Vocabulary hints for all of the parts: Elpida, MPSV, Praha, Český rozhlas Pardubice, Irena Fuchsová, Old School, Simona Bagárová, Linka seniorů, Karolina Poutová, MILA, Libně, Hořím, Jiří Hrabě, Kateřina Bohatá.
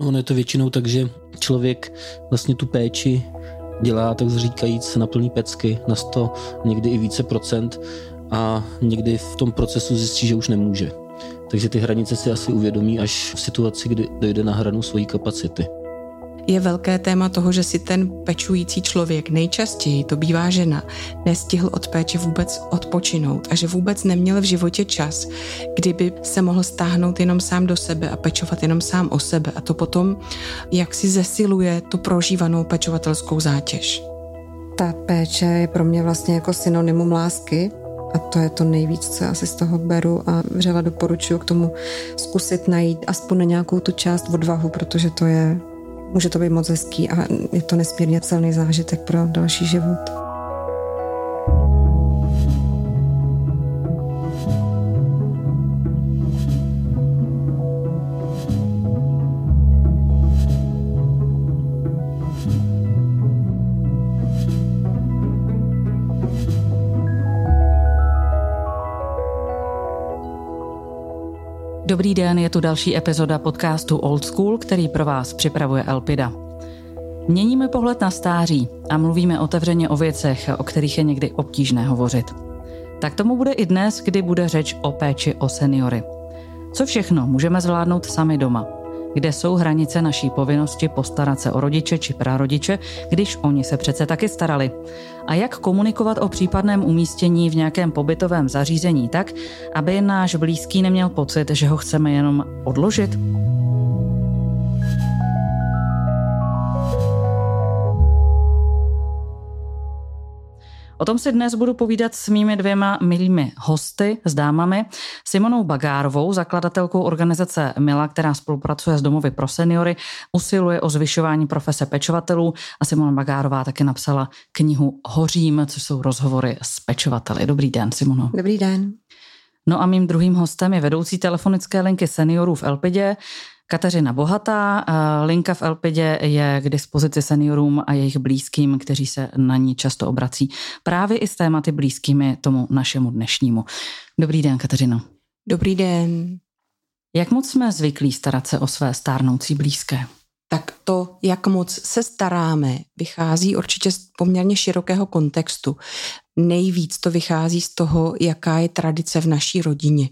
No, ono je to většinou tak, že člověk vlastně tu péči dělá, tak říkajíc, na plný pecky, na 100, někdy i více procent, a někdy v tom procesu zjistí, že už nemůže. Takže ty hranice si asi uvědomí až v situaci, kdy dojde na hranu svojí kapacity. Je velké téma toho, že si ten pečující člověk, nejčastěji to bývá žena, nestihl od péče vůbec odpočinout a že vůbec neměl v životě čas, kdyby se mohl stáhnout jenom sám do sebe a pečovat jenom sám o sebe, a to potom jak si zesiluje tu prožívanou pečovatelskou zátěž. Ta péče je pro mě vlastně jako synonymum lásky. A to je to nejvíc, co asi z toho beru, a vřele doporučuji k tomu zkusit najít aspoň na nějakou tu část odvahu, protože to je, může to být moc hezký a je to nesmírně silný zážitek pro další život. Dobrý den, je tu další epizoda podcastu Old School, který pro vás připravuje Elpida. Měníme pohled na stáří a mluvíme otevřeně o věcech, o kterých je někdy obtížné hovořit. Tak tomu bude i dnes, kdy bude řeč o péči o seniory. Co všechno můžeme zvládnout sami doma? Kde jsou hranice naší povinnosti postarat se o rodiče či prarodiče, když oni se přece taky starali? A jak komunikovat o případném umístění v nějakém pobytovém zařízení tak, aby náš blízký neměl pocit, že ho chceme jenom odložit? O tom si dnes budu povídat s mými dvěma milými hosty, s dámami, Simonou Bagárovou, zakladatelkou organizace MILA, která spolupracuje s domovy pro seniory, usiluje o zvyšování profese pečovatelů, a Simona Bagárová taky napsala knihu Hořím, což jsou rozhovory s pečovateli. Dobrý den, Simono. Dobrý den. No a mým druhým hostem je vedoucí telefonické linky seniorů v Elpidě, Kateřina Bohatá. Linka v Elpidě je k dispozici seniorům a jejich blízkým, kteří se na ní často obrací právě i s tématy blízkými tomu našemu dnešnímu. Dobrý den, Kateřino. Dobrý den. Jak moc jsme zvyklí starat se o své stárnoucí blízké? Tak to, jak moc se staráme, vychází určitě z poměrně širokého kontextu. Nejvíc to vychází z toho, jaká je tradice v naší rodině.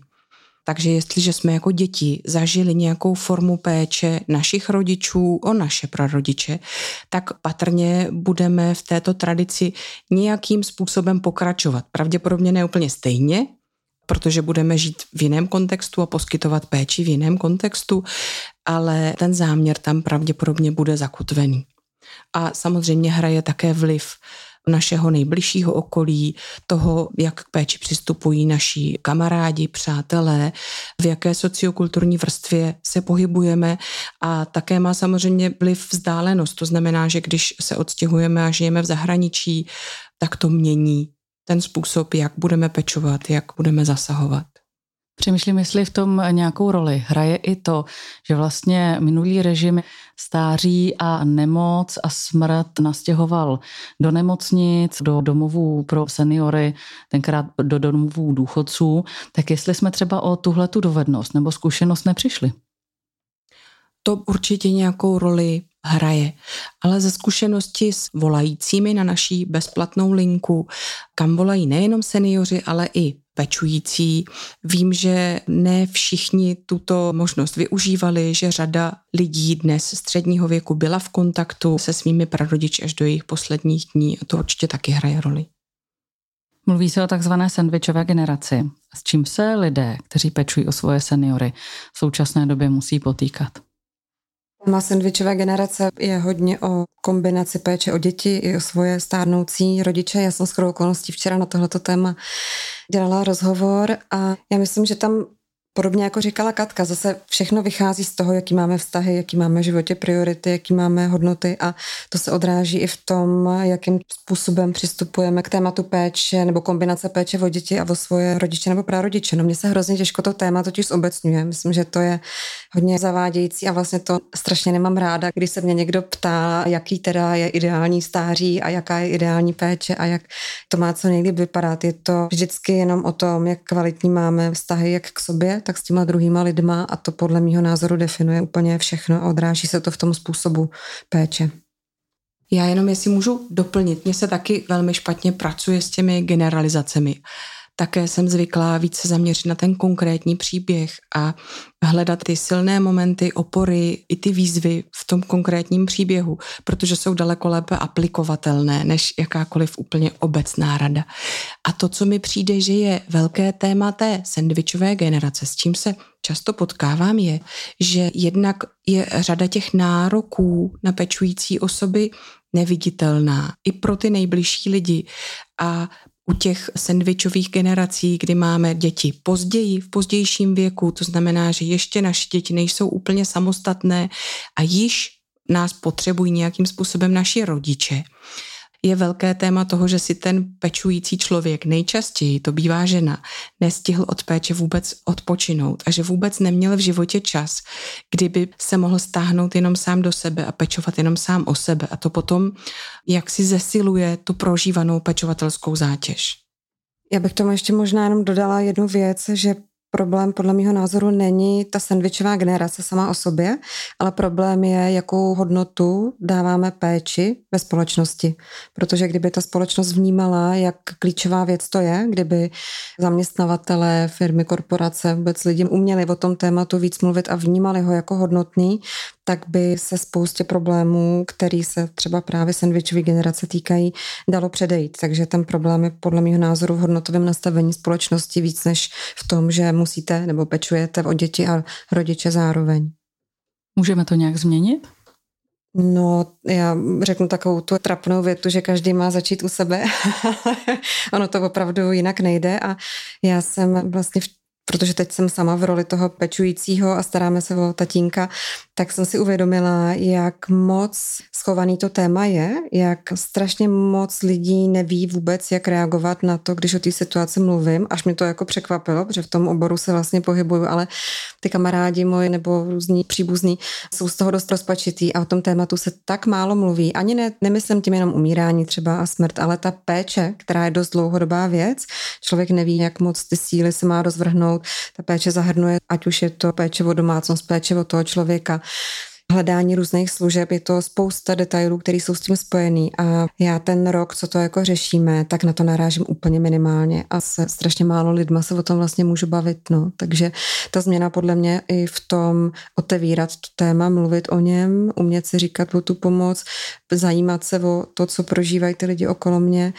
Takže jestliže jsme jako děti zažili nějakou formu péče našich rodičů o naše prarodiče, tak patrně budeme v této tradici nějakým způsobem pokračovat. Pravděpodobně ne úplně stejně, protože budeme žít v jiném kontextu a poskytovat péči v jiném kontextu, ale ten záměr tam pravděpodobně bude zakotvený. A samozřejmě hraje také vliv našeho nejbližšího okolí, toho, jak k péči přistupují naši kamarádi, přátelé, v jaké sociokulturní vrstvě se pohybujeme, a také má samozřejmě vliv vzdálenost. To znamená, že když se odstěhujeme a žijeme v zahraničí, tak to mění ten způsob, jak budeme pečovat, jak budeme zasahovat. Přemýšlím, jestli v tom nějakou roli hraje i to, že vlastně minulý režim stáří a nemoc a smrt nastěhoval do nemocnic, do domovů pro seniory, tenkrát do domovů důchodců, tak jestli jsme třeba o tuhletu dovednost nebo zkušenost nepřišli? To určitě nějakou roli hraje, ale ze zkušenosti s volajícími na naší bezplatnou linku, kam volají nejenom seniori, ale i pečující, vím, že ne všichni tuto možnost využívali, že řada lidí dnes středního věku byla v kontaktu se svými prarodiči až do jejich posledních dní, a to určitě taky hraje roli. Mluví se o takzvané sandwichové generaci, s čím se lidé, kteří pečují o svoje seniory, v současné době musí potýkat. Má sendvičová generace je hodně o kombinaci péče o děti i o svoje stárnoucí rodiče. Já jsem shodou okolností včera na tohleto téma dělala rozhovor a já myslím, že tam podobně jako říkala Katka, zase všechno vychází z toho, jaký máme vztahy, jaký máme v životě priority, jaký máme hodnoty, a to se odráží i v tom, jakým způsobem přistupujeme k tématu péče nebo kombinace péče o děti a o svoje rodiče nebo prarodiče. No mně se hrozně těžko to téma totiž zobecňuje. Myslím, že to je hodně zavádějící a vlastně to strašně nemám ráda, když se mě někdo ptá, jaký teda je ideální stáří a jaká je ideální péče a jak to má co nejlíp vypadat. Je to vždycky jenom o tom, jak kvalitní máme vztahy, jak k sobě, tak s těma druhýma lidma a to podle mýho názoru definuje úplně všechno a odráží se to v tom způsobu péče. Já jenom, jestli můžu doplnit, mně se taky velmi špatně pracuje s těmi generalizacemi. Také jsem zvyklá více zaměřit na ten konkrétní příběh a hledat ty silné momenty, opory i ty výzvy v tom konkrétním příběhu, protože jsou daleko lépe aplikovatelné než jakákoliv úplně obecná rada. A to, co mi přijde, že je velké téma té sendvičové generace, s čím se často potkávám, je, že jednak je řada těch nároků na pečující osoby neviditelná i pro ty nejbližší lidi a u těch sendvičových generací, kdy máme děti později, v pozdějším věku, to znamená, že ještě naše děti nejsou úplně samostatné a již nás potřebují nějakým způsobem naši rodiče. Je velké téma toho, že si ten pečující člověk, nejčastěji to bývá žena, nestihl od péče vůbec odpočinout a že vůbec neměl v životě čas, kdyby se mohl stáhnout jenom sám do sebe a pečovat jenom sám o sebe a to potom jak si zesiluje tu prožívanou pečovatelskou zátěž. Já bych tomu ještě možná jenom dodala jednu věc, že problém podle mýho názoru není ta sendvičová generace sama o sobě, ale problém je, jakou hodnotu dáváme péči ve společnosti. Protože kdyby ta společnost vnímala, jak klíčová věc to je, kdyby zaměstnavatelé, firmy, korporace, vůbec lidi uměli o tom tématu víc mluvit a vnímali ho jako hodnotný, tak by se spoustě problémů, který se třeba právě sendvičové generace týkají, dalo předejít. Takže ten problém je podle mýho názoru v hodnotovém nastavení společnosti víc než v tom, že musíte nebo pečujete o děti a rodiče zároveň. Můžeme to nějak změnit? No, já řeknu takovou tu trapnou větu, že každý má začít u sebe. Ono to opravdu jinak nejde a já jsem vlastně protože teď jsem sama v roli toho pečujícího a staráme se o tatínka, tak jsem si uvědomila, jak moc schovaný to téma je, jak strašně moc lidí neví vůbec, jak reagovat na to, když o té situaci mluvím, až mi to jako překvapilo, protože v tom oboru se vlastně pohybuju, ale ty kamarádi moji nebo různí příbuzní jsou z toho dost rozpačitý a o tom tématu se tak málo mluví. Ani nemyslím tím jenom umírání třeba a smrt, ale ta péče, která je dost dlouhodobá věc, člověk neví, jak moc ty síly se má rozvrhnout. Ta péče zahrnuje, ať už je to péče o domácnost, péče o toho člověka, hledání různých služeb, je to spousta detailů, které jsou s tím spojený a já ten rok, co to jako řešíme, tak na to narážím úplně minimálně a se strašně málo lidma se o tom vlastně můžu bavit, no. Takže ta změna podle mě i v tom otevírat to téma, mluvit o něm, umět si říkat o tu pomoc, zajímat se o to, co prožívají ty lidi okolo mě,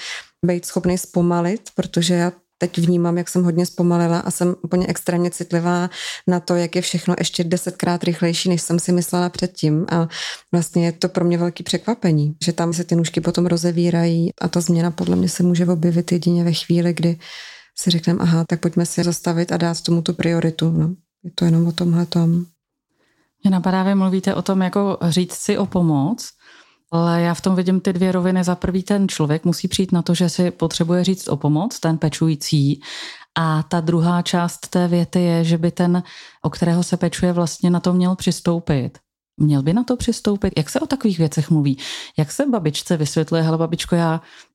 být schopný zpomalit, protože já teď vnímám, jak jsem hodně zpomalila a jsem úplně extrémně citlivá na to, jak je všechno ještě 10krát rychlejší, než jsem si myslela předtím. A vlastně je to pro mě velký překvapení, že tam se ty nůžky potom rozevírají a ta změna podle mě se může objevit jedině ve chvíli, kdy si řekneme, aha, tak pojďme si zastavit a dát tomu tu prioritu. No, je to jenom o tomhletom. Mě napadá, vy mluvíte o tom, jako říct si o pomoc, ale já v tom vidím ty dvě roviny. Za prvý ten člověk musí přijít na to, že si potřebuje říct o pomoc, ten pečující. A ta druhá část té věty je, že by ten, o kterého se pečuje, vlastně na to měl přistoupit. Měl by na to přistoupit? Jak se o takových věcech mluví? Jak se babičce vysvětluje, hele babičko,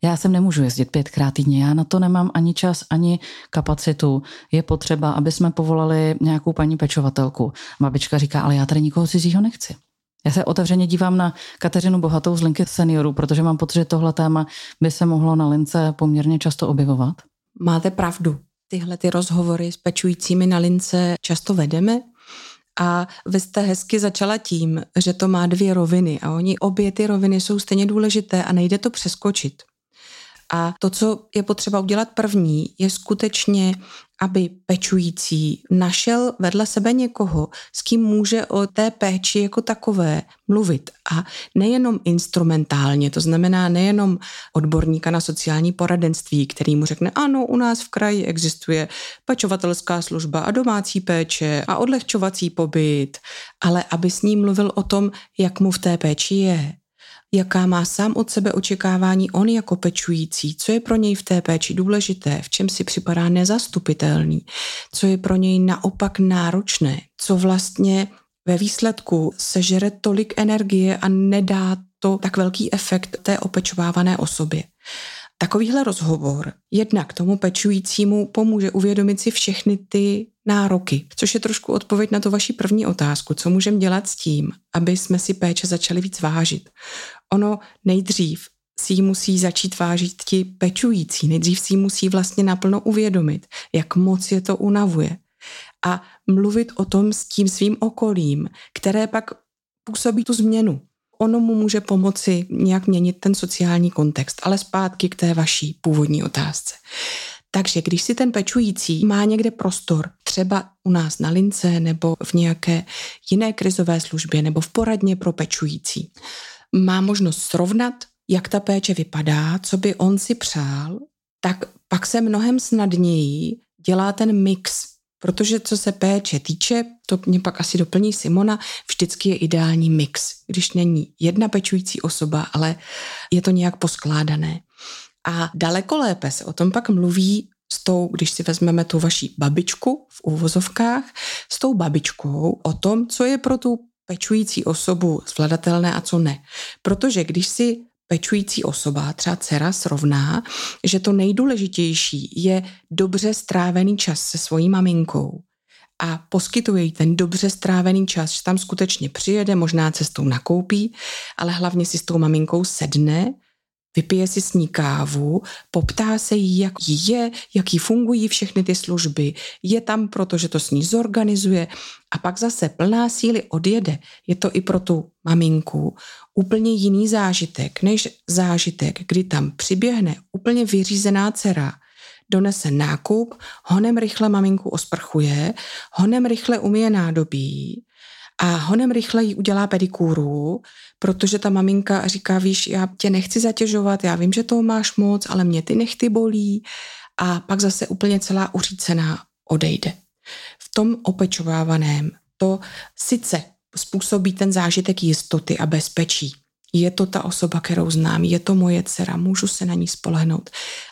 já sem nemůžu jezdit 5krát týdně, já na to nemám ani čas, ani kapacitu. Je potřeba, aby jsme povolali nějakou paní pečovatelku. Babička říká, ale já tady nikoho cizího nechci. Já se otevřeně dívám na Kateřinu Bohatou z Linky seniorů, protože mám pocit, že tohle téma by se mohlo na Lince poměrně často objevovat. Máte pravdu. Tyhle ty rozhovory s pečujícími na Lince často vedeme a vy jste hezky začala tím, že to má dvě roviny a oni obě ty roviny jsou stejně důležité a nejde to přeskočit. A to, co je potřeba udělat první, je skutečně, aby pečující našel vedle sebe někoho, s kým může o té péči jako takové mluvit. A nejenom instrumentálně, to znamená nejenom odborníka na sociální poradenství, který mu řekne, ano, u nás v kraji existuje pečovatelská služba a domácí péče a odlehčovací pobyt, ale aby s ním mluvil o tom, jak mu v té péči je. Jaká má sám od sebe očekávání on jako pečující, co je pro něj v té péči důležité, v čem si připadá nezastupitelný, co je pro něj naopak náročné, co vlastně ve výsledku sežere tolik energie a nedá to tak velký efekt té opečovávané osobě. Takovýhle rozhovor jednak tomu pečujícímu pomůže uvědomit si všechny ty nároky, což je trošku odpověď na to vaši první otázku, co můžeme dělat s tím, aby jsme si péče začali víc vážit. Ono nejdřív si ji musí začít vážit ti pečující, nejdřív si ji musí vlastně naplno uvědomit, jak moc je to unavuje. A mluvit o tom s tím svým okolím, které pak působí tu změnu. Ono mu může pomoci nějak měnit ten sociální kontext, ale zpátky k té vaší původní otázce. Takže když si ten pečující má někde prostor, třeba u nás na Lince nebo v nějaké jiné krizové službě nebo v poradně pro pečující, má možnost srovnat, jak ta péče vypadá, co by on si přál, tak pak se mnohem snadněji dělá ten mix. Protože co se péče týče, to mě pak asi doplní Simona, vždycky je ideální mix, když není jedna pečující osoba, ale je to nějak poskládané. A daleko lépe se o tom pak mluví s tou, když si vezmeme tu vaši babičku v úvozovkách, s tou babičkou o tom, co je pro tu pečující osobu zvladatelné a co ne. Protože když si pečující osoba, třeba dcera, srovná, že to nejdůležitější je dobře strávený čas se svojí maminkou a poskytuje jí ten dobře strávený čas, že tam skutečně přijede, možná cestou nakoupí, ale hlavně si s tou maminkou sedne, vypije si s ní kávu, poptá se jí, jak jí je, jak jí fungují všechny ty služby, je tam proto, že to s ní zorganizuje a pak zase plná síly odjede. Je to i pro tu maminku úplně jiný zážitek, než zážitek, kdy tam přiběhne úplně vyřízená dcera, donese nákup, honem rychle maminku osprchuje, honem rychle umyje nádobí a honem rychle jí udělá pedikúru, protože ta maminka říká, víš, já tě nechci zatěžovat, já vím, že toho máš moc, ale mě ty nechty bolí a pak zase úplně celá uřícená odejde. V tom opečovávaném to sice způsobí ten zážitek jistoty a bezpečí. Je to ta osoba, kterou znám, je to moje dcera, můžu se na ní spolehnout,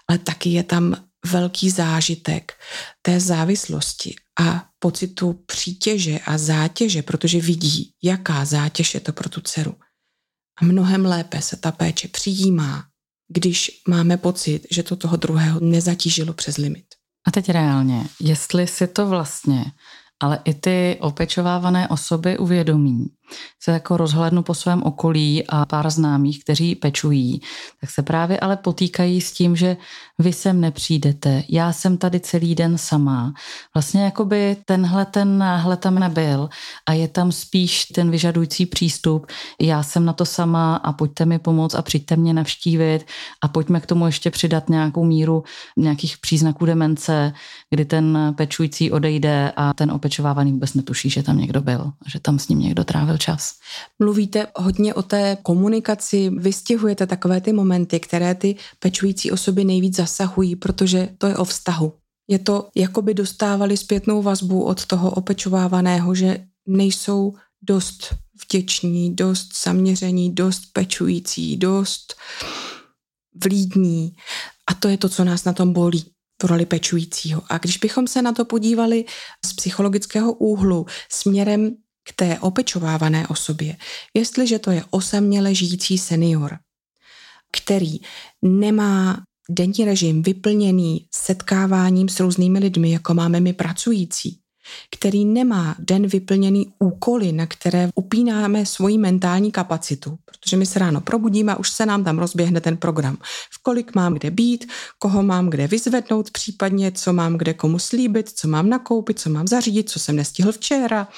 ale taky je tam velký zážitek té závislosti a pocitu přítěže a zátěže, protože vidí, jaká zátěž je to pro tu dceru. A mnohem lépe se ta péče přijímá, když máme pocit, že to toho druhého nezatížilo přes limit. A teď reálně, jestli si to vlastně, ale i ty opečovávané osoby uvědomí, se jako rozhlédnu po svém okolí a pár známých, kteří pečují, tak se právě ale potýkají s tím, že vy sem nepřijdete, já jsem tady celý den sama. Vlastně jakoby tenhle ten náhle tam nebyl a je tam spíš ten vyžadující přístup, já jsem na to sama a pojďte mi pomoct a přijďte mě navštívit a pojďme k tomu ještě přidat nějakou míru nějakých příznaků demence, kdy ten pečující odejde a ten opečovávaný vůbec netuší, že tam někdo byl, že tam s ním někdo trávil čas. Mluvíte hodně o té komunikaci, vystihujete takové ty momenty, které ty pečující osoby nejvíc zasahují, protože to je o vztahu. Je to, jako by dostávali zpětnou vazbu od toho opečovávaného, že nejsou dost vděční, dost zaměření, dost pečující, dost vlídní. A to je to, co nás na tom bolí. Roli pečujícího. A když bychom se na to podívali z psychologického úhlu směrem k té opečovávané osobě, jestliže to je osaměle žijící senior, který nemá denní režim vyplněný setkáváním s různými lidmi, jako máme my pracující, který nemá den vyplněný úkoly, na které upínáme svoji mentální kapacitu, protože my se ráno probudíme a už se nám tam rozběhne ten program. V kolik mám kde být, koho mám kde vyzvednout, případně co mám kde komu slíbit, co mám nakoupit, co mám zařídit, co jsem nestihl včera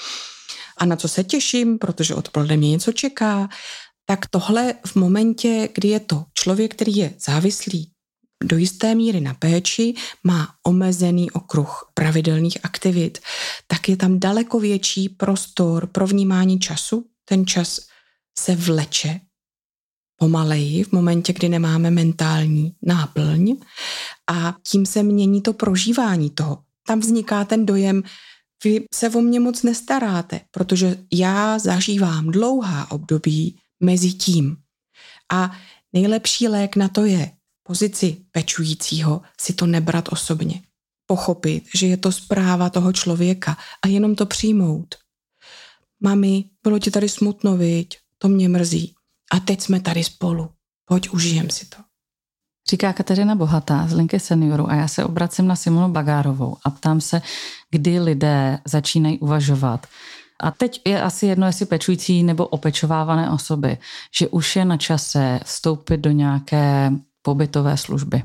a na co se těším, protože odpoledne mě něco čeká. Tak tohle v momentě, kdy je to člověk, který je závislý do jisté míry na péči, má omezený okruh pravidelných aktivit, tak je tam daleko větší prostor pro vnímání času. Ten čas se vleče pomaleji v momentě, kdy nemáme mentální náplň a tím se mění to prožívání toho. Tam vzniká ten dojem, vy se o mě moc nestaráte, protože já zažívám dlouhá období mezi tím. A nejlepší lék na to je pozici pečujícího si to nebrat osobně. Pochopit, že je to zpráva toho člověka a jenom to přijmout. Mami, bylo ti tady smutno, viď? To mě mrzí. A teď jsme tady spolu. Pojď, užijem si to. Říká Kateřina Bohatá z Linky seniorů a já se obracím na Simonu Bagárovou a ptám se, kdy lidé začínají uvažovat. A teď je asi jedno, jestli pečující nebo opečovávané osoby, že už je na čase vstoupit do nějaké pobytové služby.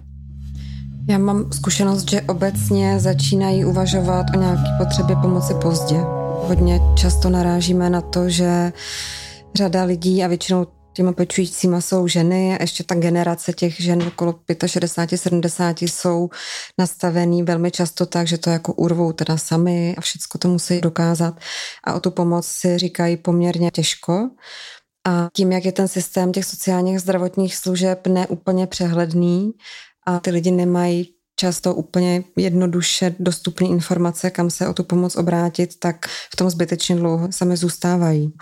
Já mám zkušenost, že obecně začínají uvažovat o nějaké potřebě pomoci pozdě. Hodně často narážíme na to, že řada lidí a většinou těma pečujícíma jsou ženy, ještě ta generace těch žen okolo 65-70 jsou nastavený velmi často tak, že to jako urvou teda sami a všecko to musí dokázat a o tu pomoc si říkají poměrně těžko. A tím, jak je ten systém těch sociálních zdravotních služeb neúplně přehledný a ty lidi nemají často úplně jednoduše dostupné informace, kam se o tu pomoc obrátit, tak v tom zbytečně dlouho sami zůstávají.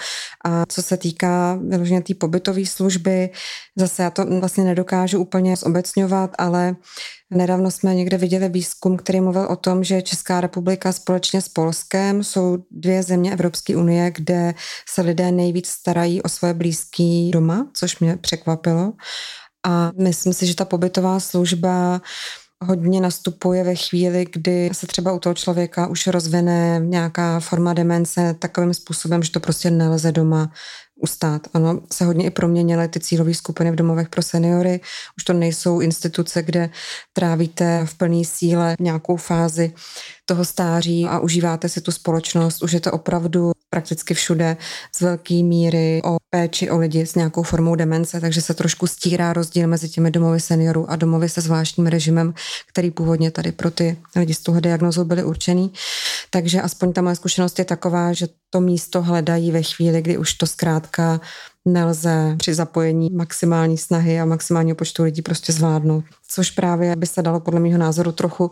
A co se týká vyloženě té pobytové služby, zase já to vlastně nedokážu úplně zobecňovat, ale nedávno jsme někde viděli výzkum, který mluvil o tom, že Česká republika společně s Polskem jsou dvě země Evropské unie, kde se lidé nejvíc starají o svoje blízké doma, což mě překvapilo. A myslím si, že ta pobytová služba hodně nastupuje ve chvíli, kdy se třeba u toho člověka už rozvine nějaká forma demence takovým způsobem, že to prostě nelze doma ustát. Ono se hodně i proměnily ty cílové skupiny v domovech pro seniory. Už to nejsou instituce, kde trávíte v plné síle nějakou fázi toho stáří a užíváte si tu společnost. Už je to opravdu prakticky všude z velké míry o péči o lidi s nějakou formou demence, takže se trošku stírá rozdíl mezi těmi domovy seniorů a domovy se zvláštním režimem, který původně tady pro ty lidi s touhle diagnózou byly určený. Takže aspoň ta moje zkušenost je taková, že to místo hledají ve chvíli, kdy už to zkrátka nelze při zapojení maximální snahy a maximálního počtu lidí prostě zvládnout. Což právě by se dalo podle mého názoru trochu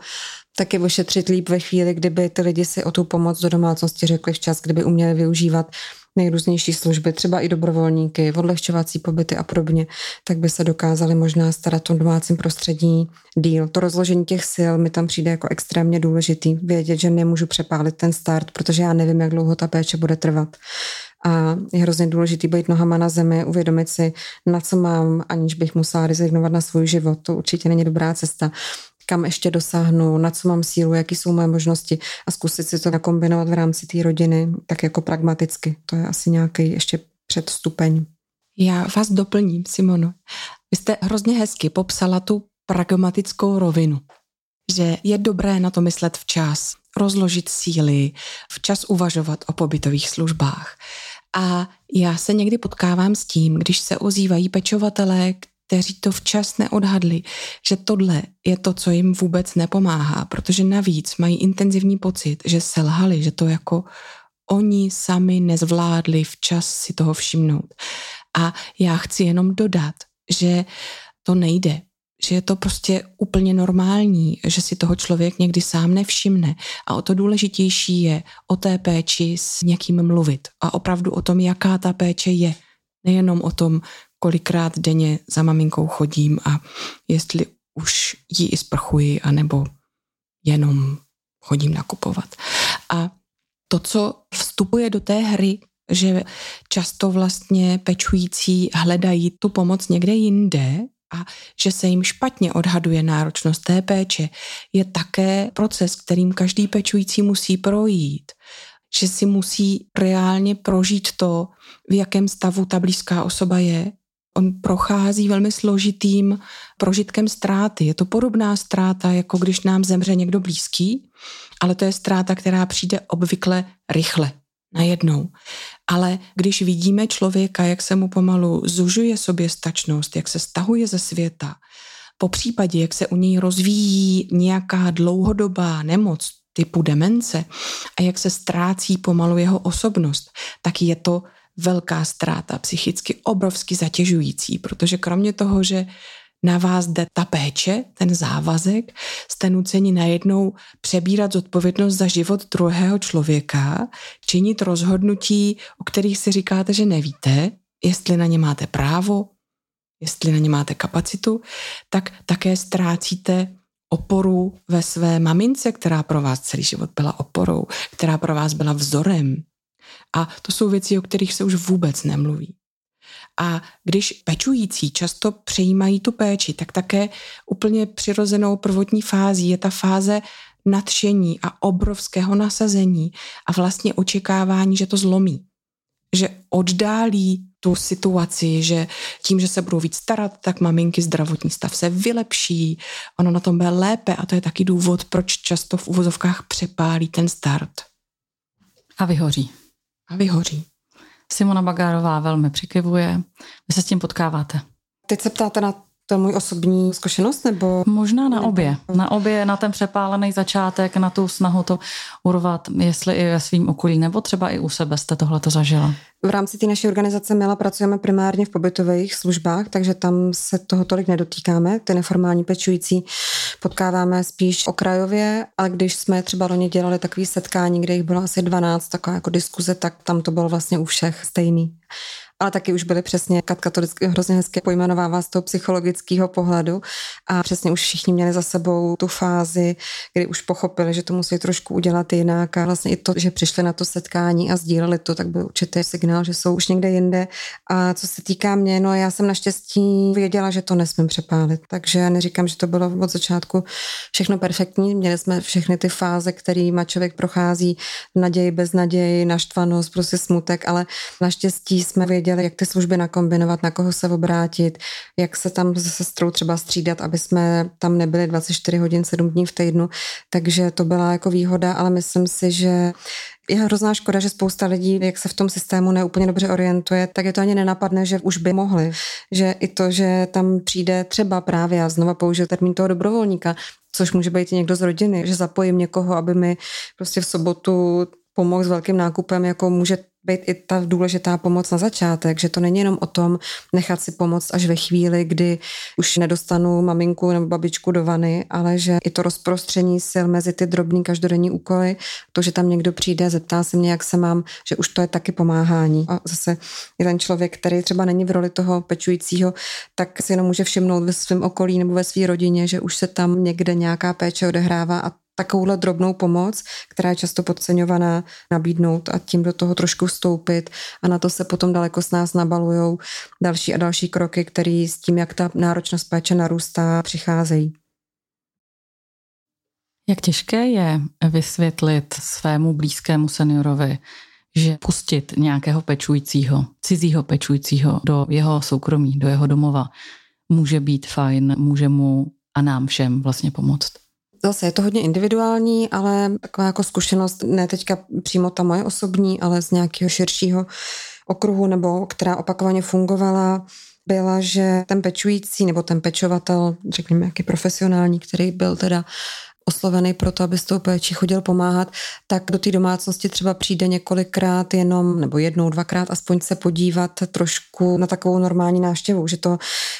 taky ošetřit líp ve chvíli, kdyby ty lidi si o tu pomoc do domácnosti řekli včas, kdyby uměli využívat nejrůznější služby, třeba i dobrovolníky, odlehčovací pobyty a podobně, tak by se dokázali možná starat o tom domácím prostředí díl. To rozložení těch sil mi tam přijde jako extrémně důležitý. Vědět, že nemůžu přepálit ten start, protože já nevím, jak dlouho ta péče bude trvat. A je hrozně důležitý být nohama na zemi, uvědomit si, na co mám, aniž bych musela rezignovat na svůj život. To určitě není dobrá cesta. Kam ještě dosáhnu, na co mám sílu, jaký jsou moje možnosti a zkusit si to nakombinovat v rámci té rodiny tak jako pragmaticky. To je asi nějaký ještě předstupeň. Já vás doplním, Simono. Vy jste hrozně hezky popsala tu pragmatickou rovinu, že je dobré na to myslet včas, rozložit síly, včas uvažovat o pobytových službách. A já se někdy potkávám s tím, když se ozývají pečovatelé, kteří to včas neodhadli, že tohle je to, co jim vůbec nepomáhá, protože navíc mají intenzivní pocit, že selhali, že to jako oni sami nezvládli včas si toho všimnout. A já chci jenom dodat, že to nejde, že je to prostě úplně normální, že si toho člověk někdy sám nevšimne a o to důležitější je o té péči s někým mluvit a opravdu o tom, jaká ta péče je, nejenom o tom, kolikrát denně za maminkou chodím a jestli už ji i sprchuji, anebo jenom chodím nakupovat. A to, co vstupuje do té hry, že často vlastně pečující hledají tu pomoc někde jinde a že se jim špatně odhaduje náročnost té péče, je také proces, kterým každý pečující musí projít. Že si musí reálně prožít to, v jakém stavu ta blízká osoba je. On prochází velmi složitým prožitkem ztráty. Je to podobná ztráta, jako když nám zemře někdo blízký, ale to je ztráta, která přijde obvykle rychle, najednou. Ale když vidíme člověka, jak se mu pomalu zužuje soběstačnost, jak se stahuje ze světa, popřípadě, jak se u něj rozvíjí nějaká dlouhodobá nemoc typu demence a jak se ztrácí pomalu jeho osobnost, tak je to velká ztráta, psychicky obrovsky zatěžující, protože kromě toho, že na vás jde ta péče, ten závazek, jste nuceni najednou přebírat zodpovědnost za život druhého člověka, činit rozhodnutí, o kterých si říkáte, že nevíte, jestli na ně máte právo, jestli na ně máte kapacitu, tak také ztrácíte oporu ve své mamince, která pro vás celý život byla oporou, která pro vás byla vzorem. A to jsou věci, o kterých se už vůbec nemluví. A když pečující často přejímají tu péči, tak také úplně přirozenou prvotní fází je ta fáze nadšení a obrovského nasazení a vlastně očekávání, že to zlomí. Že oddálí tu situaci, že tím, že se budou víc starat, tak maminky zdravotní stav se vylepší, ono na tom bude lépe a to je taky důvod, proč často v uvozovkách přepálí ten start. A vyhoří. Simona Bagárová velmi přikyvuje. Vy se s tím potkáváte. Teď se ptáte na to můj osobní zkušenost, nebo? Možná na obě. Na obě, na ten přepálený začátek, na tu snahu to urvat, jestli i ve svým okolí, nebo třeba i u sebe jste tohleto zažila. V rámci té naší organizace MILA pracujeme primárně v pobytových službách, takže tam se toho tolik nedotýkáme. Ty neformální pečující potkáváme spíš okrajově, ale když jsme třeba loni dělali takové setkání, kde jich bylo asi 12, taková jako diskuze, tak tam to bylo vlastně u všech stejný. Ale taky už byly přesně, Katka to hrozně hezky pojmenovává z toho psychologického pohledu a přesně už všichni měli za sebou tu fázi, kdy už pochopili, že to musí trošku udělat jinak a vlastně i to, že přišli na to setkání a sdíleli to, tak byl určitý signál, že jsou už někde jinde. A co se týká mě, no já jsem naštěstí věděla, že to nesmím přepálit, takže neříkám, že to bylo od začátku všechno perfektní, měli jsme všechny ty fáze, kterýma člověk prochází, naději, beznaději, naštvanost, prostě smutek, ale naštěstí jsme věděli, jak ty služby nakombinovat, na koho se obrátit, jak se tam se sestrou třeba střídat, aby jsme tam nebyli 24 hodin, 7 dní v týdnu. Takže to byla jako výhoda, ale myslím si, že je hrozná škoda, že spousta lidí, jak se v tom systému neúplně dobře orientuje, tak je to ani nenapadne, že už by mohli. Že i to, že tam přijde třeba právě, a znova použiju termín toho dobrovolníka, což může být i někdo z rodiny, že zapojím někoho, aby mi prostě v sobotu pomohl s velkým nákupem, jako může být i ta důležitá pomoc na začátek, že to není jenom o tom nechat si pomoct až ve chvíli, kdy už nedostanu maminku nebo babičku do vany, ale že i to rozprostření sil mezi ty drobný každodenní úkoly, to, že tam někdo přijde, zeptá se mě, jak se mám, že už to je taky pomáhání. A zase je ten člověk, který třeba není v roli toho pečujícího, tak si jenom může všimnout ve svém okolí nebo ve své rodině, že už se tam někde nějaká péče odehrává a takovouhle drobnou pomoc, která je často podceňovaná, nabídnout a tím do toho trošku vstoupit a na to se potom daleko s nás nabalujou další a další kroky, které s tím, jak ta náročnost péče narůstá, přicházejí. Jak těžké je vysvětlit svému blízkému seniorovi, že pustit nějakého pečujícího, cizího pečujícího do jeho soukromí, do jeho domova, může být fajn, může mu a nám všem vlastně pomoct? Zase je to hodně individuální, ale taková jako zkušenost, ne teďka přímo ta moje osobní, ale z nějakého širšího okruhu, nebo která opakovaně fungovala, byla, že ten pečující nebo ten pečovatel, řekněme nějaký profesionální, který byl teda oslovený pro to, aby s tou péči chodil pomáhat, tak do té domácnosti třeba přijde několikrát jenom, nebo jednou, dvakrát aspoň se podívat trošku na takovou normální návštěvu, že to,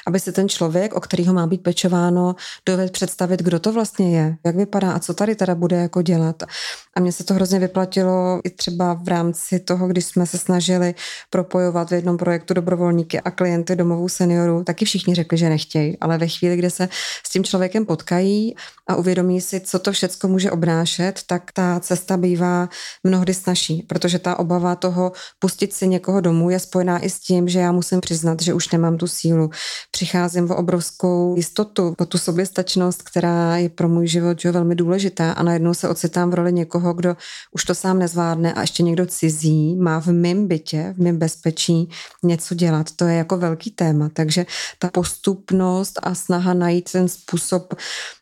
aby se ten člověk, o kterého má být pečováno, dovedl představit, kdo to vlastně je, jak vypadá a co tady teda bude jako dělat. A mně se to hrozně vyplatilo i třeba v rámci toho, když jsme se snažili propojovat v jednom projektu dobrovolníky a klienty domovů seniorů, taky všichni řekli, že nechtějí, ale ve chvíli, kdy se s tím člověkem potkají a uvědomí si, co to všecko může obnášet, tak ta cesta bývá mnohdy snazší, protože ta obava toho pustit si někoho domů je spojená i s tím, že já musím přiznat, že už nemám tu sílu. Přicházím o obrovskou jistotu, o tu soběstačnost, která je pro můj život velmi důležitá a najednou se ocitám v roli někoho, kdo už to sám nezvládne a ještě někdo cizí má v mém bytě, v mém bezpečí něco dělat. To je jako velký téma, takže ta postupnost a snaha najít ten způsob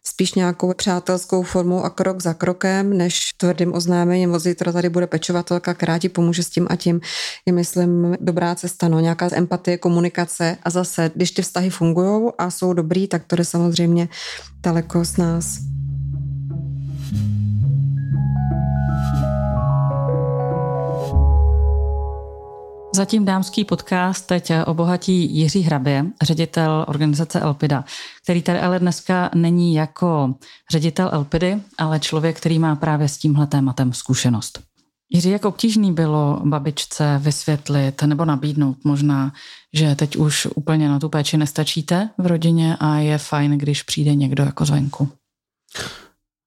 spíš nějakou přátelskou formou a krok za krokem, než tvrdým oznámením, od zítra tady bude pečovatelka, která ti pomůže s tím a tím, je myslím dobrá cesta, no, nějaká empatie, komunikace a zase, když ty vztahy fungujou a jsou dobrý, tak to jde samozřejmě daleko s nás. Zatím dámský podcast teď obohatí Jiří Hrabě, ředitel organizace Elpida, který tady ale dneska není jako ředitel Elpidy, ale člověk, který má právě s tímhle tématem zkušenost. Jiří, jak obtížný bylo babičce vysvětlit nebo nabídnout možná, že teď už úplně na tu péči nestačíte v rodině a je fajn, když přijde někdo jako zvenku?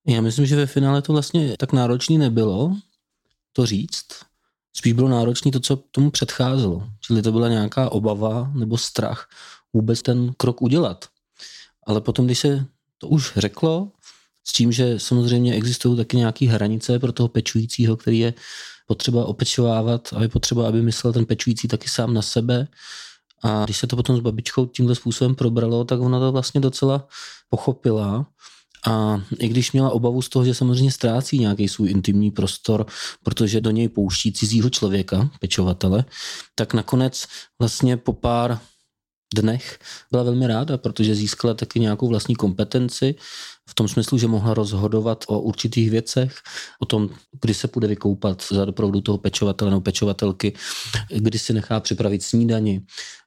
Já myslím, že ve finále to vlastně tak náročný nebylo to říct, Spíš bylo náročné to, co tomu předcházelo. Čili to byla nějaká obava nebo strach vůbec ten krok udělat. Ale potom, když se to už řeklo, s tím, že samozřejmě existují taky nějaké hranice pro toho pečujícího, který je potřeba opečovávat a je potřeba, aby myslel ten pečující taky sám na sebe. A když se to potom s babičkou tímhle způsobem probralo, tak ona to vlastně docela pochopila. A i když měla obavu z toho, že samozřejmě ztrácí nějaký svůj intimní prostor, protože do něj pouští cizího člověka, pečovatele, tak nakonec vlastně po pár dnech byla velmi ráda, protože získala taky nějakou vlastní kompetenci v tom smyslu, že mohla rozhodovat o určitých věcech, o tom, kdy se půjde vykoupat za doprovodu toho pečovatele nebo pečovatelky, kdy si nechá připravit snídani.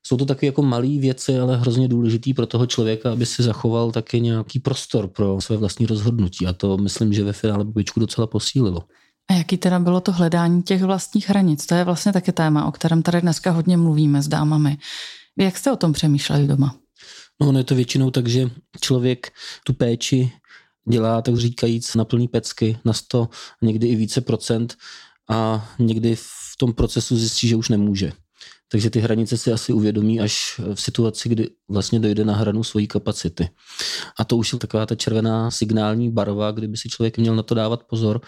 Jsou to taky jako malé věci, ale hrozně důležitý pro toho člověka, aby si zachoval taky nějaký prostor pro své vlastní rozhodnutí a to myslím, že ve finále babičku docela posílilo. A jaký teda bylo to hledání těch vlastních hranic? To je vlastně taky téma, o kterém tady dneska hodně mluvíme s dámami. Jak jste o tom přemýšleli doma? No, ono je to většinou tak, že člověk tu péči dělá, tak říkajíc, na plný pecky, na 100, někdy i více procent a někdy v tom procesu zjistí, že už nemůže. Takže ty hranice si asi uvědomí až v situaci, kdy vlastně dojde na hranu svojí kapacity. A to už je taková ta červená signální barva, kdyby si člověk měl na to dávat pozor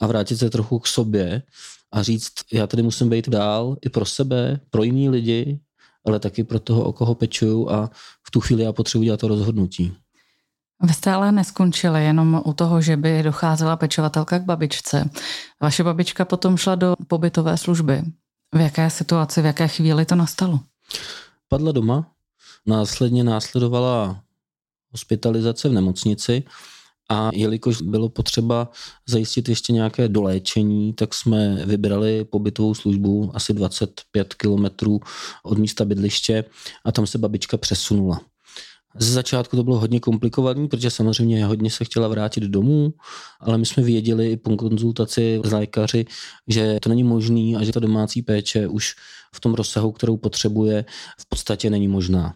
a vrátit se trochu k sobě a říct, já tady musím být dál i pro sebe, pro jiný lidi, ale taky pro toho, o koho pečuju a v tu chvíli já potřebuji dělat to rozhodnutí. Vy jste ale neskončili jenom u toho, že by docházela pečovatelka k babičce. Vaše babička potom šla do pobytové služby. V jaké situaci, v jaké chvíli to nastalo? Padla doma, následně následovala hospitalizace v nemocnici a jelikož bylo potřeba zajistit ještě nějaké doléčení, tak jsme vybrali pobytovou službu asi 25 kilometrů od místa bydliště a tam se babička přesunula. Ze začátku to bylo hodně komplikované, protože samozřejmě hodně se chtěla vrátit domů, ale my jsme věděli i po konzultaci s lékaři, že to není možné a že ta domácí péče už v tom rozsahu, kterou potřebuje, v podstatě není možná.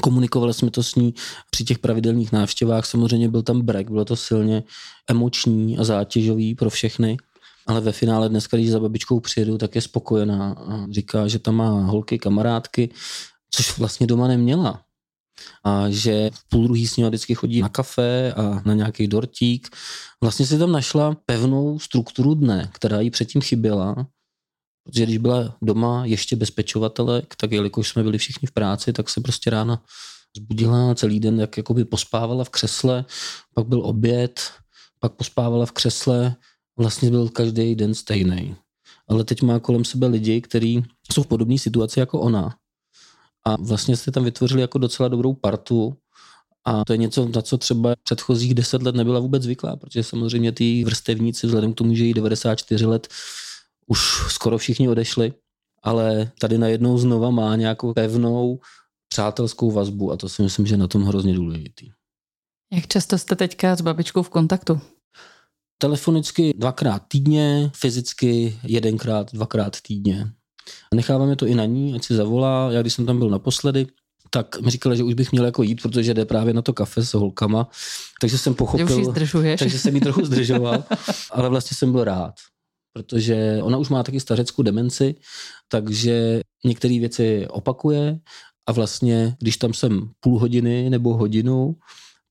Komunikovali jsme to s ní při těch pravidelných návštěvách, samozřejmě byl tam brek, bylo to silně emoční a zátěžový pro všechny, ale ve finále dneska, když za babičkou přijedu, tak je spokojená a říká, že tam má holky, kamarádky, což vlastně doma neměla. A že v půl druhý s ní vždycky chodí na kafe a na nějaký dortík. Vlastně si tam našla pevnou strukturu dne, která jí předtím chyběla, protože když byla doma ještě bez pečovatelek, tak jelikož jsme byli všichni v práci, tak se prostě ráno zbudila, celý den jak jakoby pospávala v křesle, pak byl oběd, pak pospávala v křesle, vlastně byl každý den stejný. Ale teď má kolem sebe lidi, kteří jsou v podobné situaci jako ona. A vlastně jste tam vytvořili jako docela dobrou partu a to je něco, na co třeba předchozích 10 let nebyla vůbec zvyklá, protože samozřejmě ty vrstevníci vzhledem k tomu, že jí 94 let už skoro všichni odešli, ale tady najednou znova má nějakou pevnou přátelskou vazbu a to si myslím, že je na tom hrozně důležitý. Jak často jste teďka s babičkou v kontaktu? Telefonicky 2x týdně, fyzicky 1x, 2x týdně. Necháváme to i na ní, ať si zavolá. Já když jsem tam byl naposledy, tak mi říkala, že už bych měl jako jít, protože jde právě na to kafe s holkama. Takže jsem pochopil, takže jsem jí trochu zdržoval. Ale vlastně jsem byl rád, protože ona už má taky stařeckou demenci, takže některé věci opakuje a vlastně, když tam jsem půl hodiny nebo hodinu,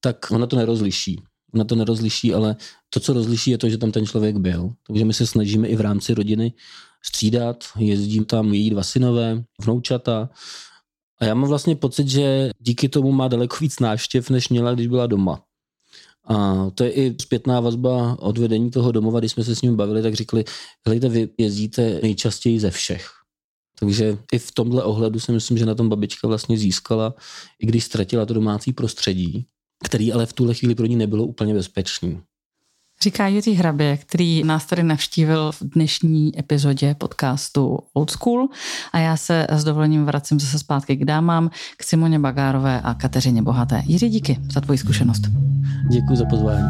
tak ona to nerozliší. Ona to nerozliší, ale to, co rozliší, je to, že tam ten člověk byl. Takže my se snažíme i v rámci rodiny střídat, jezdím tam její 2 synové, vnoučata a já mám vlastně pocit, že díky tomu má daleko víc návštěv, než měla, když byla doma. A to je i zpětná vazba od vedení toho domova, když jsme se s ním bavili, tak říkali, hlejte, vy jezdíte nejčastěji ze všech. Takže i v tomhle ohledu si myslím, že na tom babička vlastně získala, i když ztratila to domácí prostředí, který ale v tuhle chvíli pro ní nebylo úplně bezpečný. Říká Jiří Hrabě, který nás tady navštívil v dnešní epizodě podcastu Old School a já se s dovolením vracím zase zpátky k dámám, k Simoně Bagárové a Kateřině Bohaté. Jiří, díky za tvoji zkušenost. Děkuji za pozvání.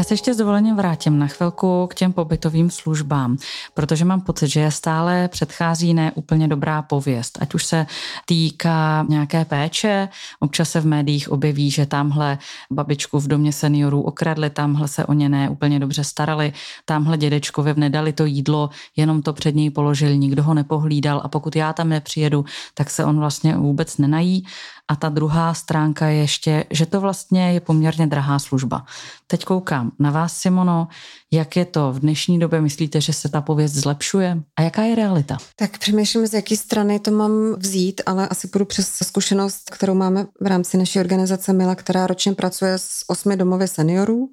Já se ještě s dovolením vrátím na chvilku k těm pobytovým službám, protože mám pocit, že je stále předchází ne úplně dobrá pověst. Ať už se týká nějaké péče, občas se v médiích objeví, že tamhle babičku v domě seniorů okradli, tamhle se o ně ne úplně dobře starali, tamhle dědečkovi nedali to jídlo, jenom to před něj položil, nikdo ho nepohlídal a pokud já tam nepřijedu, tak se on vlastně vůbec nenají. A ta druhá stránka je ještě, že to vlastně je poměrně drahá služba. Teď koukám na vás, Simono, jak je to v dnešní době? Myslíte, že se ta pověst zlepšuje? A jaká je realita? Tak přemýšlím, z jaké strany to mám vzít, ale asi půjdu přes zkušenost, kterou máme v rámci naší organizace MILA, která ročně pracuje s 8 domovy seniorů.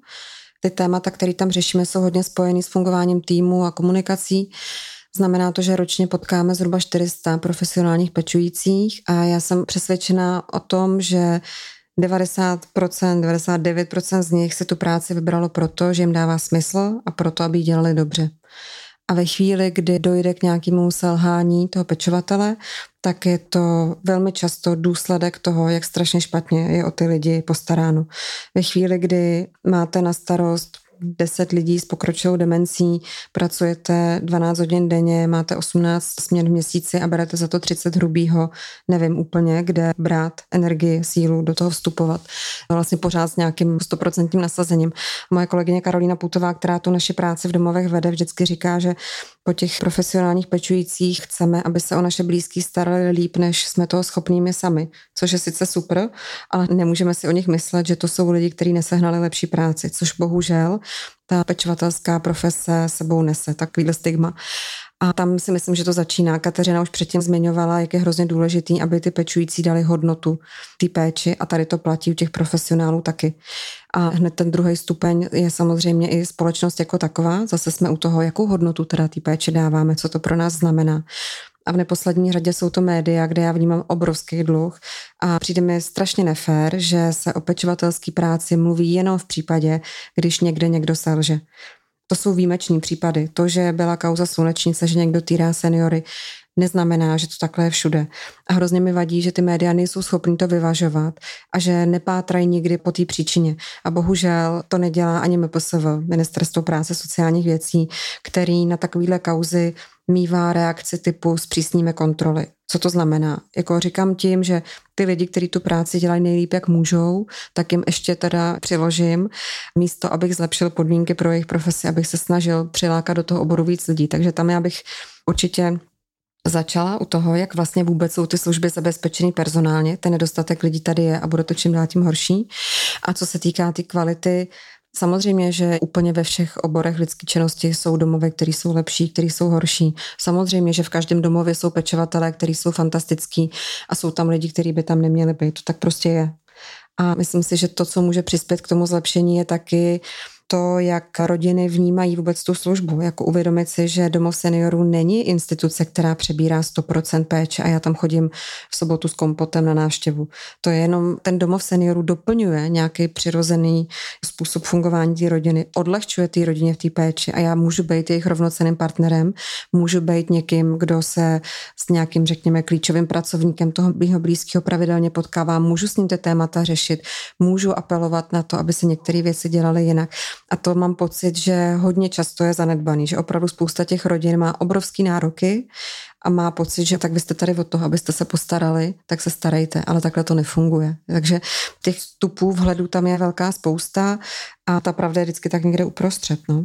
Ty témata, které tam řešíme, jsou hodně spojený s fungováním týmu a komunikací. Znamená to, že ročně potkáme zhruba 400 profesionálních pečujících a já jsem přesvědčená o tom, že 99% z nich si tu práci vybralo proto, že jim dává smysl a proto, aby ji dělali dobře. A ve chvíli, kdy dojde k nějakému selhání toho pečovatele, tak je to velmi často důsledek toho, jak strašně špatně je o ty lidi postaráno. Ve chvíli, kdy máte na starost 10 lidí s pokročilou demencí, pracujete 12 hodin denně, máte 18 směn v měsíci a berete za to 30 hrubýho, nevím úplně, kde brát energii, sílu, do toho vstupovat. Vlastně pořád s nějakým 100% nasazením. Moje kolegyně Karolina Poutová, která tu naši práci v domovech vede, vždycky říká, že po těch profesionálních pečujících chceme, aby se o naše blízký starali líp, než jsme toho schopnými sami, což je sice super, ale nemůžeme si o nich myslet, že to jsou lidi, kteří nesehnali lepší práci, což bohužel ta pečovatelská profese sebou nese takovýhle stigma. A tam si myslím, že to začíná. Kateřina už předtím zmiňovala, jak je hrozně důležitý, aby ty pečující dali hodnotu té péči a tady to platí u těch profesionálů taky. A hned ten druhý stupeň je samozřejmě i společnost jako taková. Zase jsme u toho, jakou hodnotu teda té péči dáváme, co to pro nás znamená. A v neposlední řadě jsou to média, kde já vnímám obrovský dluh a přijde mi strašně nefér, že se o pečovatelské práci mluví jenom v případě, když někdo selže. To jsou výjimeční případy. To, že byla kauza Slunečnice, že někdo týrá seniory, neznamená, že to takhle je všude. A hrozně mi vadí, že ty média nejsou schopní to vyvažovat a že nepátrají nikdy po té příčině. A bohužel to nedělá ani MPSV, Ministerstvo práce sociálních věcí, který na takovýhle kauzy mívá reakci typu zpřísníme kontroly. Co to znamená? Jako říkám tím, že ty lidi, kteří tu práci dělají nejlíp, jak můžou, tak jim ještě teda přiložím místo, abych zlepšil podmínky pro jejich profesi, abych se snažil přilákat do toho oboru víc lidí. Takže tam já bych určitě začala u toho, jak vlastně vůbec jsou ty služby zabezpečený personálně. Ten nedostatek lidí tady je a bude to čím dál tím horší. A co se týká ty kvality, samozřejmě, že úplně ve všech oborech lidské činnosti jsou domovy, které jsou lepší, které jsou horší. Samozřejmě, že v každém domově jsou pečovatelé, kteří jsou fantastický a jsou tam lidi, kteří by tam neměli být. To tak prostě je. A myslím si, že to, co může přispět k tomu zlepšení, je taky to, jak rodiny vnímají vůbec tu službu, jako uvědomit si, že domov seniorů není instituce, která přebírá 100% péče a já tam chodím v sobotu s kompotem na návštěvu. To je jenom, ten domov seniorů doplňuje nějaký přirozený způsob fungování té rodiny, odlehčuje té rodině v té péči a já můžu být jejich rovnocenným partnerem, můžu být někým, kdo se s nějakým, řekněme, klíčovým pracovníkem toho blízkého pravidelně potkává, můžu s ním ty témata řešit, můžu apelovat na to, aby se některé věci dělaly jinak. A to mám pocit, že hodně často je zanedbaný, že opravdu spousta těch rodin má obrovský nároky a má pocit, že tak vy jste tady od toho, abyste se postarali, tak se starejte, ale takhle to nefunguje. Takže těch vstupů vhledu tam je velká spousta a ta pravda je vždycky tak někde uprostřed, no.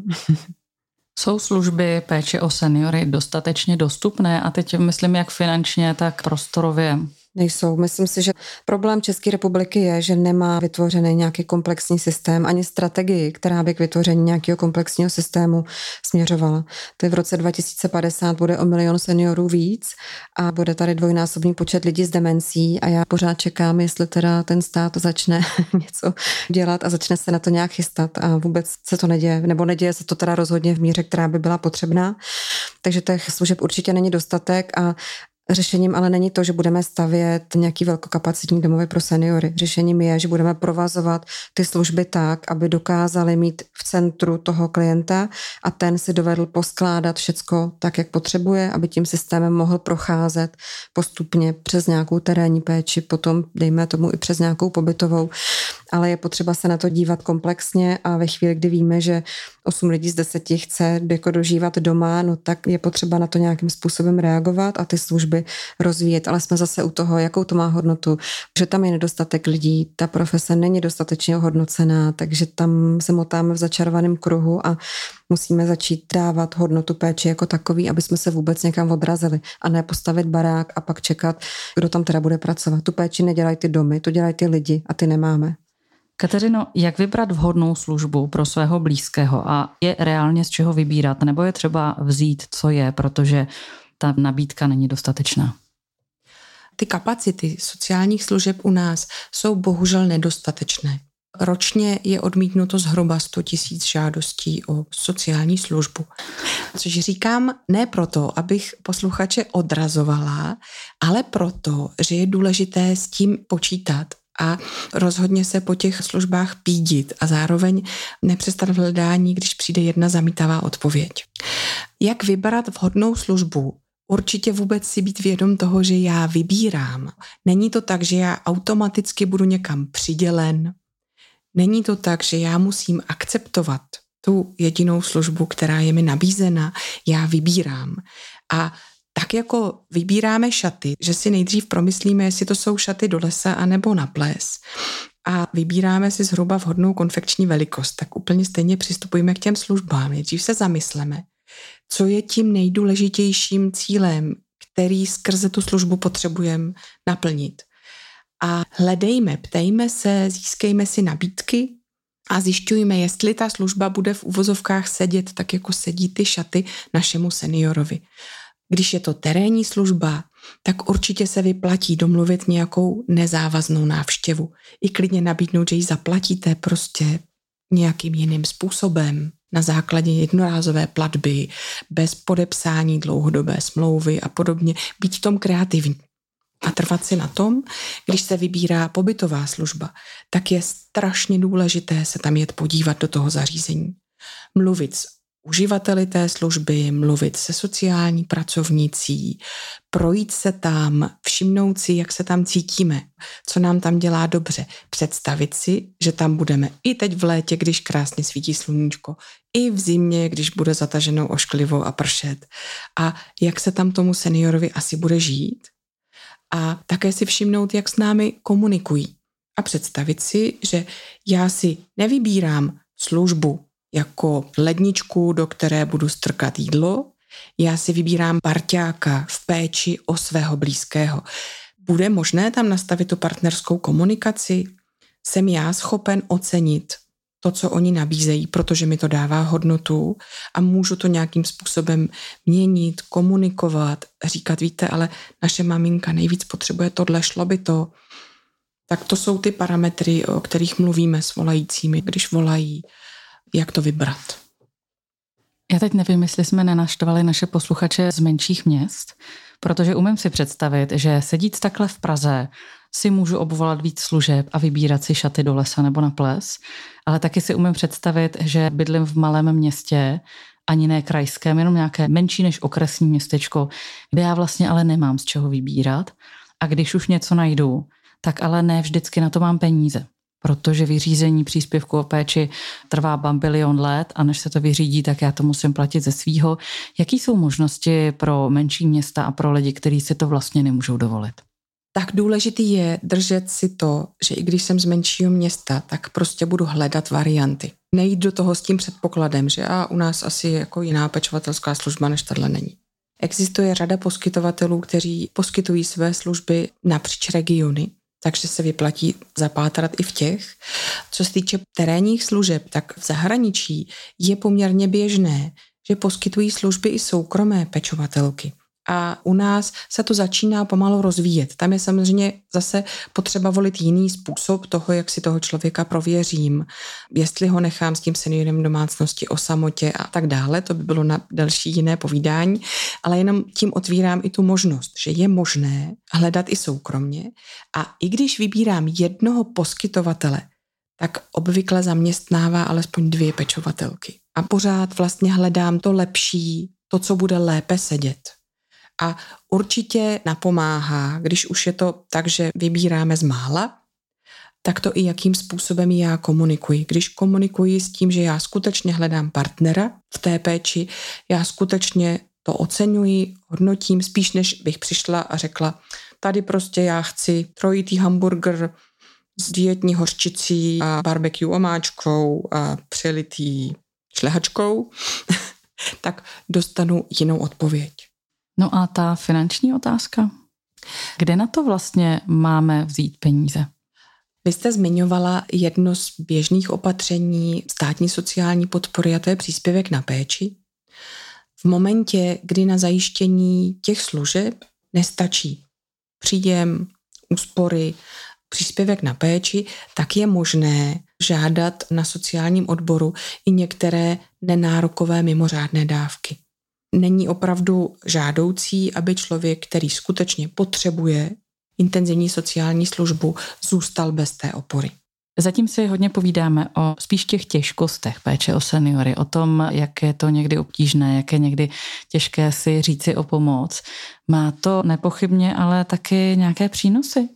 Jsou služby péče o seniory dostatečně dostupné a teď myslím jak finančně, tak prostorově? Nejsou. Myslím si, že problém České republiky je, že nemá vytvořený nějaký komplexní systém, ani strategii, která by k vytvoření nějakého komplexního systému směřovala. To v roce 2050 bude o 1 milion seniorů víc a bude tady dvojnásobný počet lidí s demencí a já pořád čekám, jestli teda ten stát začne něco dělat a začne se na to nějak chystat a vůbec se to neděje, nebo neděje se to teda rozhodně v míře, která by byla potřebná. Takže těch služeb určitě není dostatek a řešením ale není to, že budeme stavět nějaký velkokapacitní domovy pro seniory. Řešením je, že budeme provazovat ty služby tak, aby dokázali mít v centru toho klienta a ten si dovedl poskládat všecko tak, jak potřebuje, aby tím systémem mohl procházet postupně přes nějakou terénní péči, potom dejme tomu i přes nějakou pobytovou. ale je potřeba se na to dívat komplexně a ve chvíli, kdy víme, že 8 lidí z 10 chce jako dožívat doma, no tak je potřeba na to nějakým způsobem reagovat a ty služby rozvíjet, ale jsme zase u toho, jakou to má hodnotu, že tam je nedostatek lidí, ta profese není dostatečně hodnocená, takže tam se motáme v začarovaném kruhu a musíme začít dávat hodnotu péči jako takový, aby jsme se vůbec někam odrazili a ne postavit barák a pak čekat, kdo tam teda bude pracovat. Tu péči nedělají ty domy, to dělají ty lidi a ty nemáme. Kateřino, jak vybrat vhodnou službu pro svého blízkého a je reálně z čeho vybírat, nebo je třeba vzít, co je, protože ta nabídka není dostatečná? Ty kapacity sociálních služeb u nás jsou bohužel nedostatečné. Ročně je odmítnuto zhruba 100 000 žádostí o sociální službu. Což říkám ne proto, abych posluchače odrazovala, ale proto, že je důležité s tím počítat a rozhodně se po těch službách pídit a zároveň nepřestat v hledání, když přijde jedna zamítavá odpověď. Jak vybrat vhodnou službu? Určitě vůbec si být vědom toho, že já vybírám. Není to tak, že já automaticky budu někam přidělen. Není to tak, že já musím akceptovat tu jedinou službu, která je mi nabízena, já vybírám. A tak jako vybíráme šaty, že si nejdřív promyslíme, jestli to jsou šaty do lesa anebo na ples a vybíráme si zhruba vhodnou konfekční velikost, tak úplně stejně přistupujeme k těm službám. Nejdřív se zamysleme, co je tím nejdůležitějším cílem, který skrze tu službu potřebujeme naplnit. A hledejme, ptejme se, získejme si nabídky a zjišťujme, jestli ta služba bude v uvozovkách sedět tak, jako sedí ty šaty našemu seniorovi. Když je to terénní služba, tak určitě se vyplatí domluvit nějakou nezávaznou návštěvu. I klidně nabídnout, že ji zaplatíte prostě nějakým jiným způsobem, na základě jednorázové platby, bez podepsání dlouhodobé smlouvy a podobně. Být v tom kreativní. A trvat si na tom, když se vybírá pobytová služba, tak je strašně důležité se tam jet podívat do toho zařízení. Mluvit s uživateli té služby, mluvit se sociální pracovnicí, projít se tam, všimnout si, jak se tam cítíme, co nám tam dělá dobře, představit si, že tam budeme i teď v létě, když krásně svítí sluníčko, i v zimě, když bude zataženou ošklivou a pršet. A jak se tam tomu seniorovi asi bude žít? A také si všimnout, jak s námi komunikují. A představit si, že já si nevybírám službu jako ledničku, do které budu strkat jídlo, já si vybírám parťáka v péči o svého blízkého. Bude možné tam nastavit tu partnerskou komunikaci? Jsem já schopen ocenit to, co oni nabízejí, protože mi to dává hodnotu a můžu to nějakým způsobem měnit, komunikovat, říkat, víte, ale naše maminka nejvíc potřebuje tohle, šlo by to. Tak to jsou ty parametry, o kterých mluvíme s volajícími, když volají, jak to vybrat. Já teď nevím, jestli jsme nenaštvali naše posluchače z menších měst, protože umím si představit, že sedít takhle v Praze si můžu obvolat víc služeb a vybírat si šaty do lesa nebo na ples, ale taky si umím představit, že bydlím v malém městě, ani ne krajském, jenom nějaké menší než okresní městečko, kde já vlastně ale nemám z čeho vybírat a když už něco najdu, tak ale ne vždycky na to mám peníze, protože vyřízení příspěvku o péči trvá bambilion let a než se to vyřídí, tak já to musím platit ze svýho. Jaký jsou možnosti pro menší města a pro lidi, kteří si to vlastně nemůžou dovolit? Tak důležitý je držet si to, že i když jsem z menšího města, tak prostě budu hledat varianty. Nejít do toho s tím předpokladem, že a u nás asi jako jiná pečovatelská služba než tato není. Existuje řada poskytovatelů, kteří poskytují své služby napříč regiony, takže se vyplatí zapátrat i v těch. Co se týče terénních služeb, tak v zahraničí je poměrně běžné, že poskytují služby i soukromé pečovatelky. A u nás se to začíná pomalu rozvíjet. Tam je samozřejmě zase potřeba volit jiný způsob toho, jak si toho člověka prověřím, jestli ho nechám s tím seniorem domácnosti o samotě a tak dále. To by bylo na další jiné povídání, ale jenom tím otvírám i tu možnost, že je možné hledat i soukromně. A i když vybírám jednoho poskytovatele, tak obvykle zaměstnává alespoň 2 pečovatelky. A pořád vlastně hledám to lepší, to, co bude lépe sedět. A určitě napomáhá, když už je to tak, že vybíráme z mála tak to i jakým způsobem já komunikuji. Když komunikuji s tím, že já skutečně hledám partnera v té péči, já skutečně to oceňuji, hodnotím, spíš než bych přišla a řekla, tady prostě já chci trojitý hamburger s dietní hořčicí a barbecue omáčkou a přelitý šlehačkou, tak dostanu jinou odpověď. No a ta finanční otázka? Kde na to vlastně máme vzít peníze? Vy jste zmiňovala jedno z běžných opatření státní sociální podpory a to je příspěvek na péči. V momentě, kdy na zajištění těch služeb nestačí příjem, úspory, příspěvek na péči, tak je možné žádat na sociálním odboru i některé nenárokové mimořádné dávky. Není opravdu žádoucí, aby člověk, který skutečně potřebuje intenzivní sociální službu, zůstal bez té opory. Zatím si hodně povídáme o spíš těch těžkostech péče o seniory, o tom, jak je to někdy obtížné, jak je někdy těžké si říci o pomoc. Má to nepochybně ale taky nějaké přínosy?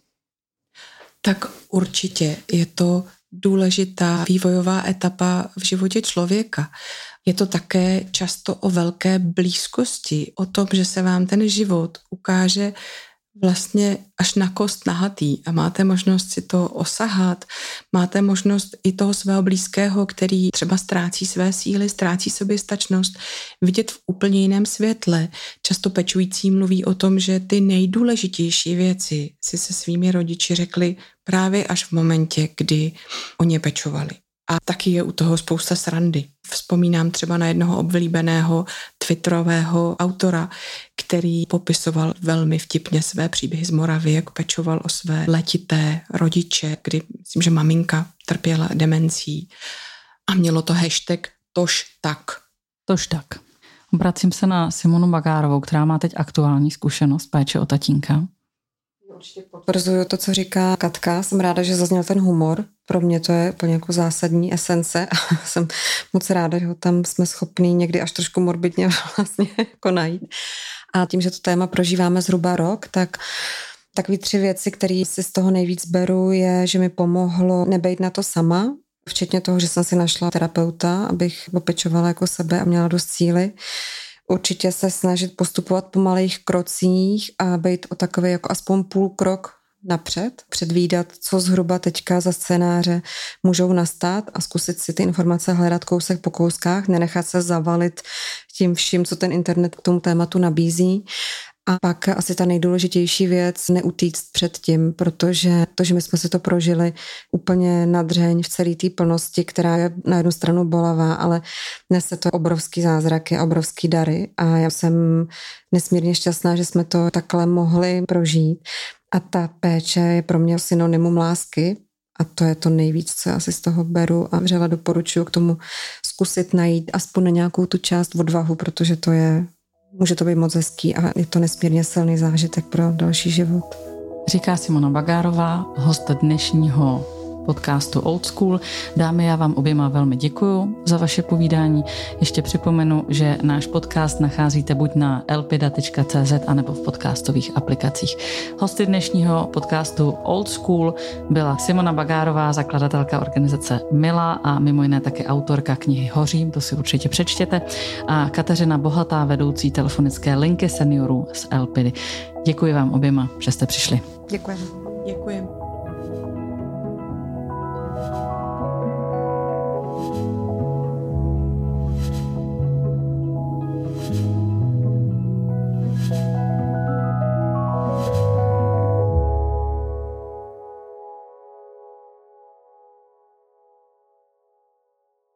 Tak určitě je to důležitá vývojová etapa v životě člověka. Je to také často o velké blízkosti, o tom, že se vám ten život ukáže vlastně až na kost nahatý a máte možnost si to osahat, máte možnost i toho svého blízkého, který třeba ztrácí své síly, ztrácí soběstačnost, vidět v úplně jiném světle. Často pečující mluví o tom, že ty nejdůležitější věci si se svými rodiči řekli právě až v momentě, kdy o ně pečovali. A taky je u toho spousta srandy. Vzpomínám třeba na jednoho oblíbeného twitterového autora, který popisoval velmi vtipně své příběhy z Moravy, jak pečoval o své letité rodiče, kdy myslím, že maminka trpěla demencí a mělo to hashtag tož tak. Tož tak. Obracím se na Simonu Bagárovou, která má teď aktuální zkušenost péče o tatínka. Určitě potvrzuju to, co říká Katka. Jsem ráda, že zazněl ten humor. Pro mě to je úplně jako zásadní esence a jsem moc ráda, že ho tam jsme schopní někdy až trošku morbidně vlastně jako najít. A tím, že to téma prožíváme zhruba rok, tak takový tři věci, které si z toho nejvíc beru, je, že mi pomohlo nebejt na to sama, včetně toho, že jsem si našla terapeuta, abych opečovala jako sebe a měla dost síly. Určitě se snažit postupovat po malých krocích a být o takový jako aspoň půl krok napřed, předvídat, co zhruba teďka za scénáře můžou nastat a zkusit si ty informace hledat kousek po kouskách, nenechat se zavalit tím vším, co ten internet k tomu tématu nabízí. A pak asi ta nejdůležitější věc, neutíct před tím, protože to, že my jsme si to prožili úplně na dřeň v celé té plnosti, která je na jednu stranu bolavá, ale nese to obrovský zázraky, obrovský dary a já jsem nesmírně šťastná, že jsme to takhle mohli prožít a ta péče je pro mě synonymum lásky a to je to nejvíc, co asi z toho beru a vřele doporučuji k tomu zkusit najít aspoň na nějakou tu část odvahu, protože to je... Může to být moc hezký a je to nesmírně silný zážitek pro další život. Říká Simona Bagárová, host dnešního podcastu Old School. Dámy, já vám oběma velmi děkuju za vaše povídání. Ještě připomenu, že náš podcast nacházíte buď na elpida.cz anebo v podcastových aplikacích. Hosty dnešního podcastu Old School byla Simona Bagárová, zakladatelka organizace MILA a mimo jiné také autorka knihy Hořím, to si určitě přečtěte, a Kateřina Bohatá, vedoucí telefonické linky seniorů z Elpidy. Děkuji vám oběma, že jste přišli. Děkujeme. Děkuji.